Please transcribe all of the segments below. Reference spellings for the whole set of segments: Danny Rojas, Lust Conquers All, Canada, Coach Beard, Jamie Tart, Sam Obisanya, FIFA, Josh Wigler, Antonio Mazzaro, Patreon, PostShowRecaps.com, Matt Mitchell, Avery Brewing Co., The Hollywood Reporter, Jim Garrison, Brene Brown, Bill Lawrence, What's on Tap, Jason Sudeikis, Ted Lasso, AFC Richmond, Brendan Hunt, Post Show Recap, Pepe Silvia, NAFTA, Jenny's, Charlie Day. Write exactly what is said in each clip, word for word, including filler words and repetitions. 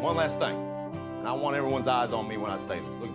One last thing, and I want everyone's eyes on me when I say this. Look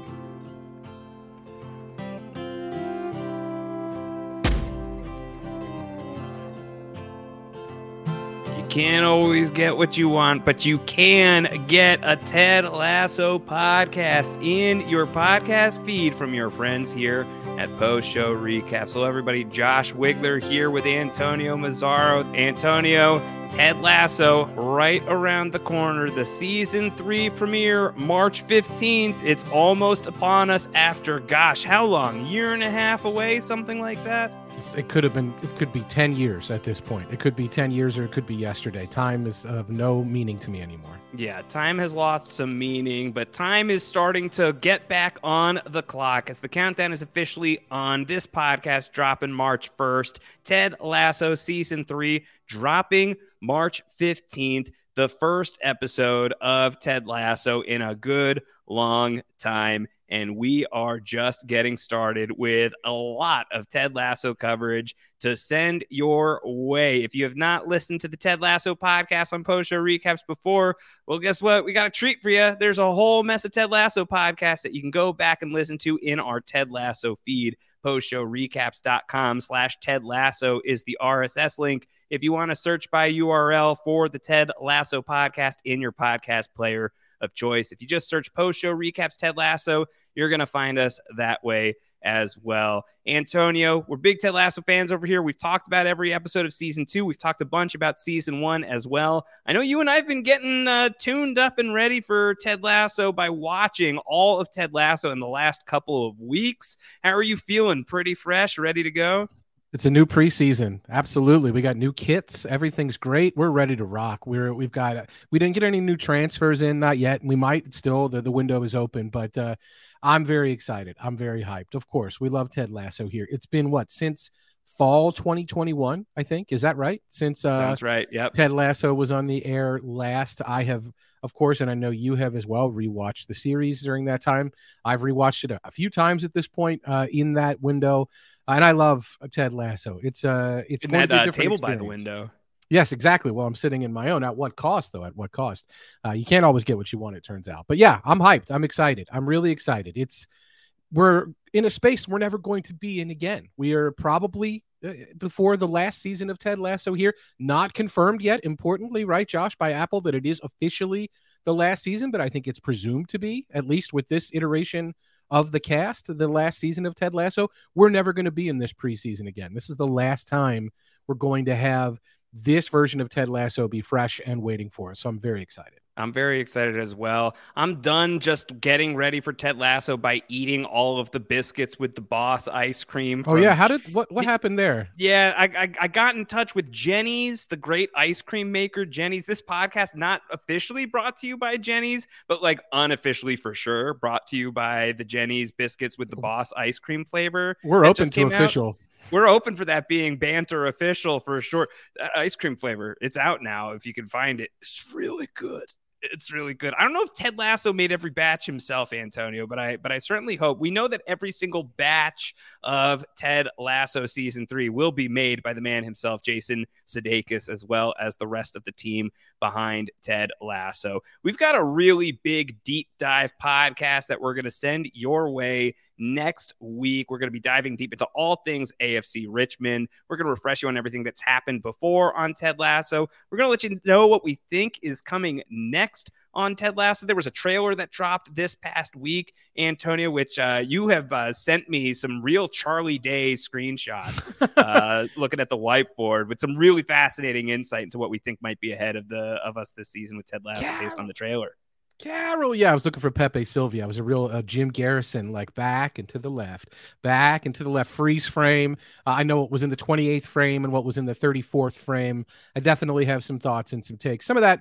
at me. Can't always get what you want, but you can get a Ted Lasso podcast in your podcast feed from your friends here at Post Show Recap. So everybody, Josh Wigler here with Antonio Mazzaro. Antonio, Ted Lasso right around the corner. The season three premiere, March fifteenth. It's almost upon us after, gosh, how long? Year and a half away, something like that? It could have been, it could be ten years at this point. It could be ten years or it could be yesterday. Time is of no meaning to me anymore. Yeah, time has lost some meaning, but time is starting to get back on the clock as the countdown is officially on. This podcast dropping March first. Ted Lasso season three dropping March fifteenth. The first episode of Ted Lasso in a good long time. And we are just getting started with a lot of Ted Lasso coverage to send your way. If you have not listened to the Ted Lasso podcast on Post Show Recaps before, well, guess what? We got a treat for you. There's a whole mess of Ted Lasso podcasts that you can go back and listen to in our Ted Lasso feed. PostShowRecaps.com slash Ted Lasso is the R S S link. If you want to search by U R L for the Ted Lasso podcast in your podcast player of choice. If you just search Post Show Recaps Ted Lasso, you're going to find us that way as well. Antonio, we're big Ted Lasso fans over here. We've talked about every episode of season two. We've talked a bunch about season one as well. I know you and I have been getting uh, tuned up and ready for Ted Lasso by watching all of Ted Lasso in the last couple of weeks. How are you feeling? Pretty fresh, ready to go? It's a new preseason. Absolutely. We got new kits. Everything's great. We're ready to rock. We're, we've got, we didn't get any new transfers in, not yet. We might still, the, the window is open, but uh, I'm very excited. I'm very hyped. Of course, we love Ted Lasso here. It's been what, since fall twenty twenty-one, I think. Is that right? Since uh, Sounds right. Yep. Ted Lasso was on the air last. I have, of course, and I know you have as well, rewatched the series during that time. I've rewatched it a, a few times at this point uh, in that window. And I love Ted Lasso. It's uh, it's going that, to be a different uh, table experience. By the window. Yes, exactly. Well, I'm sitting in my own. At what cost, though? At what cost? Uh, you can't always get what you want, it turns out. But yeah, I'm hyped. I'm excited. I'm really excited. It's we're in a space we're never going to be in again. We are probably uh, before the last season of Ted Lasso here, not confirmed yet. Importantly, right, Josh, by Apple, that it is officially the last season, but I think it's presumed to be, at least with this iteration of the cast, the last season of Ted Lasso. We're never going to be in this preseason again. This is the last time we're going to have this version of Ted Lasso be fresh and waiting for us. So I'm very excited. I'm very excited as well. I'm done just getting ready for Ted Lasso by eating all of the biscuits with the Boss ice cream. From... Oh, yeah. How did what, what happened there? Yeah, I, I I got in touch with Jenny's, the great ice cream maker, Jenny's. This podcast not officially brought to you by Jenny's, but like unofficially for sure brought to you by the Jenny's biscuits with the Boss ice cream flavor. We're open to official. Out. We're open for that being banter official for sure. That ice cream flavor, it's out now if you can find it. It's really good. It's really good. I don't know if Ted Lasso made every batch himself, Antonio, but I but I certainly hope. We know that every single batch of Ted Lasso season three will be made by the man himself, Jason Sudeikis, as well as the rest of the team behind Ted Lasso. We've got a really big deep dive podcast that we're going to send your way next week. We're going to be diving deep into all things A F C Richmond. We're going to refresh you on everything that's happened before on Ted Lasso. We're going to let you know what we think is coming next on Ted Lasso. There was a trailer that dropped this past week, Antonio, which uh, you have uh, sent me some real Charlie Day screenshots uh, looking at the whiteboard with some really fascinating insight into what we think might be ahead of the of us this season with Ted Lasso yeah. based on the trailer. Carol, yeah, I was looking for Pepe Silvia. I was a real uh, Jim Garrison, like back and to the left, back and to the left, freeze frame. Uh, I know what was in the twenty-eighth frame and what was in the thirty-fourth frame. I definitely have some thoughts and some takes. Some of that,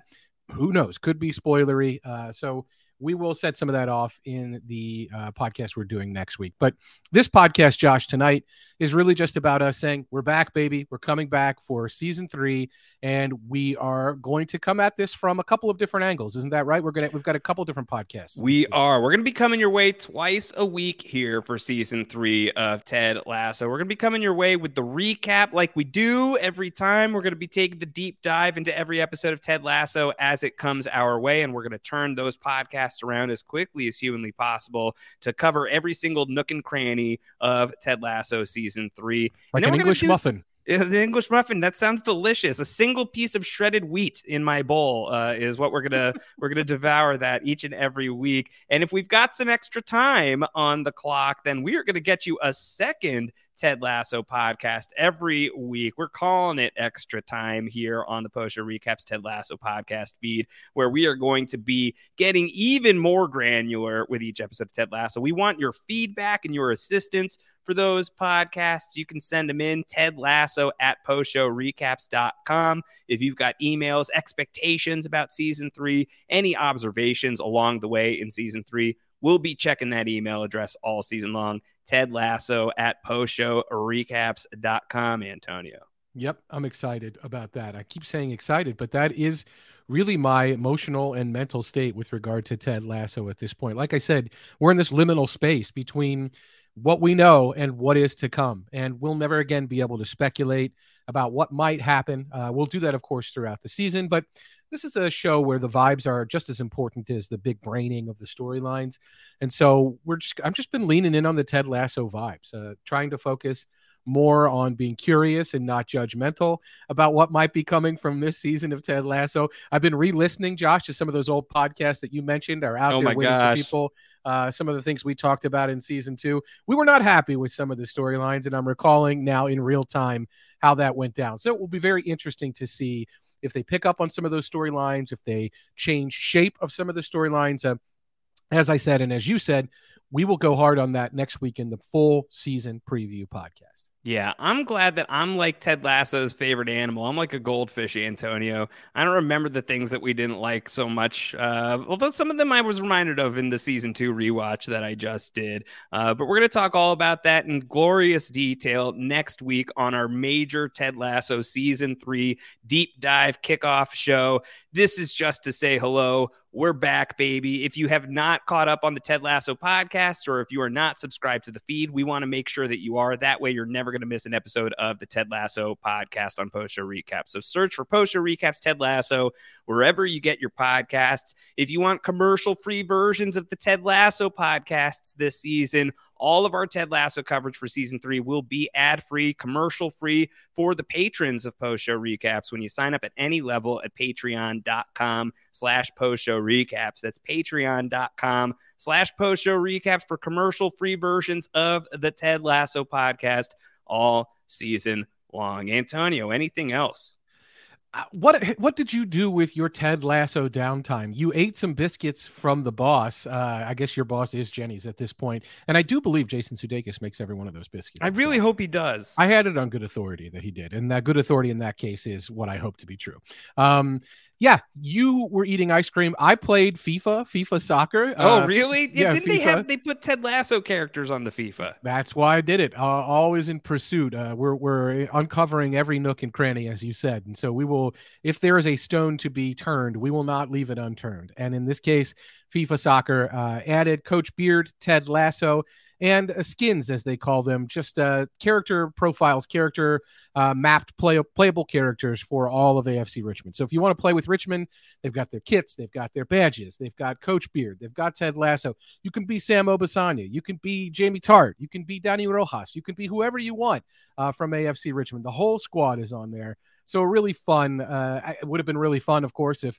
who knows, could be spoilery. Uh, so we will set some of that off in the uh, podcast we're doing next week. But this podcast, Josh, tonight is really just about us saying we're back, baby. We're coming back for season three, and we are going to come at this from a couple of different angles. Isn't that right? We're gonna we've got a couple different podcasts. We are. We're gonna be coming your way twice a week here for season three of Ted Lasso. We're gonna be coming your way with the recap like we do every time. We're gonna be taking the deep dive into every episode of Ted Lasso as it comes our way, and we're gonna turn those podcasts around as quickly as humanly possible to cover every single nook and cranny of Ted Lasso season three. Like an English muffin. The English muffin, that sounds delicious. A single piece of shredded wheat in my bowl uh, is what we're gonna we're gonna devour that each and every week. And if we've got some extra time on the clock, then we are gonna get you a second Ted Lasso podcast every week. We're calling it extra time here on the Post Show Recaps Ted Lasso podcast feed, where we are going to be getting even more granular with each episode of Ted Lasso. We want your feedback and your assistance for those podcasts. You can send them in, Ted Lasso at post show recaps dot com. If you've got emails, expectations about season three, any observations along the way in season three, we'll be checking that email address all season long. Ted Lasso at post show recaps dot com, Antonio. Yep, I'm excited about that. I keep saying excited, but that is really my emotional and mental state with regard to Ted Lasso at this point. Like I said, we're in this liminal space between what we know and what is to come, and we'll never again be able to speculate about what might happen. Uh, we'll do that, of course, throughout the season, but this is a show where the vibes are just as important as the big braining of the storylines. And so we're just, I've just been leaning in on the Ted Lasso vibes, uh, trying to focus more on being curious and not judgmental about what might be coming from this season of Ted Lasso. I've been re-listening, Josh, to some of those old podcasts that you mentioned are out oh there waiting gosh. for people. Uh, some of the things we talked about in season two, we were not happy with some of the storylines, and I'm recalling now in real time how that went down. So it will be very interesting to see if they pick up on some of those storylines, if they change shape of some of the storylines. Uh, as I said, and as you said, we will go hard on that next week in the full season preview podcast. Yeah, I'm glad that I'm like Ted Lasso's favorite animal. I'm like a goldfish, Antonio. I don't remember the things that we didn't like so much, uh, although some of them I was reminded of in the season two rewatch that I just did. Uh, but we're going to talk all about that in glorious detail next week on our major Ted Lasso season three deep dive kickoff show. This is just to say hello. We're back, baby. If you have not caught up on the Ted Lasso podcast, or if you are not subscribed to the feed, we want to make sure that you are. That way you're never going to miss an episode of the Ted Lasso podcast on Post Show Recaps. So search for Post Show Recaps Ted Lasso wherever you get your podcasts. If you want commercial-free versions of the Ted Lasso podcasts this season, all of our Ted Lasso coverage for season three will be ad-free, commercial-free for the patrons of Post Show Recaps when you sign up at any level at patreon.com slash Post Show Recaps. That's patreon.com slash Post Show Recaps for commercial-free versions of the Ted Lasso podcast all season long. Antonio, anything else? What what did you do with your Ted Lasso downtime? You ate some biscuits from the boss. Uh, I guess your boss is Jenny's at this point. And I do believe Jason Sudeikis makes every one of those biscuits. I really so. hope he does. I had it on good authority that he did. And that good authority in that case is what I hope to be true. Um, yeah, you were eating ice cream. I played FIFA, FIFA soccer. Oh, uh, really? Yeah, Didn't FIFA. they have, they put Ted Lasso characters on the FIFA? That's why I did it. Uh, always in pursuit. Uh, we're, we're uncovering every nook and cranny, as you said. And so we will, if there is a stone to be turned, we will not leave it unturned. And in this case, FIFA soccer uh, added Coach Beard, Ted Lasso, and uh, skins, as they call them, just uh, character profiles, character uh, mapped play- playable characters for all of A F C Richmond. So if you want to play with Richmond, they've got their kits, they've got their badges, they've got Coach Beard, they've got Ted Lasso. You can be Sam Obisanya, you can be Jamie Tart, you can be Danny Rojas, you can be whoever you want uh, from A F C Richmond. The whole squad is on there. So really fun. Uh, it would have been really fun, of course, if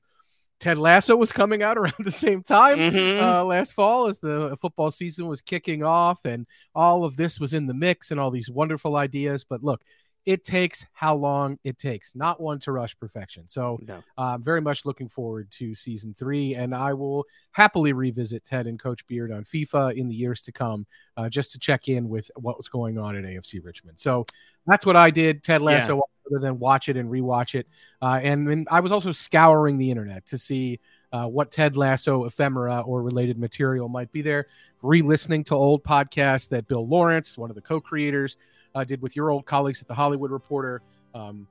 Ted Lasso was coming out around the same time mm-hmm. uh, last fall as the football season was kicking off, and all of this was in the mix and all these wonderful ideas. But look, it takes how long it takes, not one to rush perfection. So I'm no. uh, very much looking forward to season three, and I will happily revisit Ted and Coach Beard on FIFA in the years to come uh, just to check in with what was going on at A F C Richmond. So that's what I did. Ted Lasso. Yeah. Other than watch it and rewatch it. Uh, and, and I was also scouring the internet to see uh, what Ted Lasso ephemera or related material might be there. Re-listening to old podcasts that Bill Lawrence, one of the co-creators, uh, did with your old colleagues at The Hollywood Reporter. Um,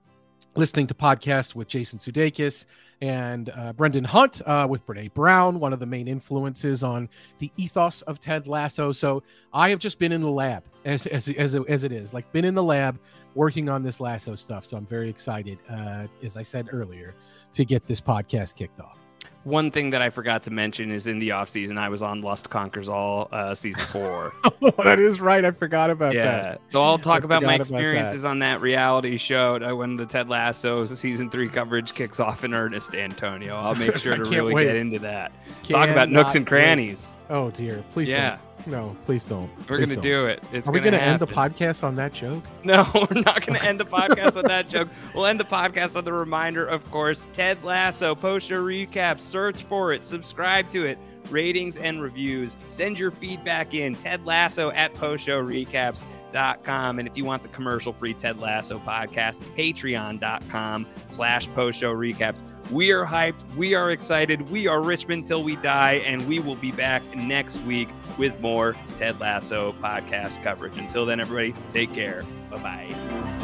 listening to podcasts with Jason Sudeikis and uh, Brendan Hunt uh, with Brene Brown, one of the main influences on the ethos of Ted Lasso. So I have just been in the lab as as as, as it is, like been in the lab working on this Lasso stuff. So I'm very excited, uh, as I said earlier, to get this podcast kicked off. One thing that I forgot to mention is in the off season, I was on Lust Conquers All uh, season four. Oh, that is right. I forgot about yeah. that. So I'll talk I about my experiences about that. on that reality show when the Ted Lasso season three coverage kicks off in earnest, Antonio. I'll make sure to really wait. get into that. Can talk about nooks and crannies. Wait. Oh, dear. Please yeah. don't. No, please don't. We're going to do it. It's Are we going to end the podcast on that joke? No, we're not going to end the podcast on that joke. We'll end the podcast on the reminder, of course, Ted Lasso, Post Show Recap. Search for it, subscribe to it, ratings and reviews. Send your feedback in, Ted Lasso at post show recaps dot com. And if you want the commercial-free Ted Lasso podcast, it's patreon.com slash postshowrecaps. We are hyped. We are excited. We are Richmond till we die, and we will be back next week with more Ted Lasso podcast coverage. Until then, everybody, take care. Bye-bye.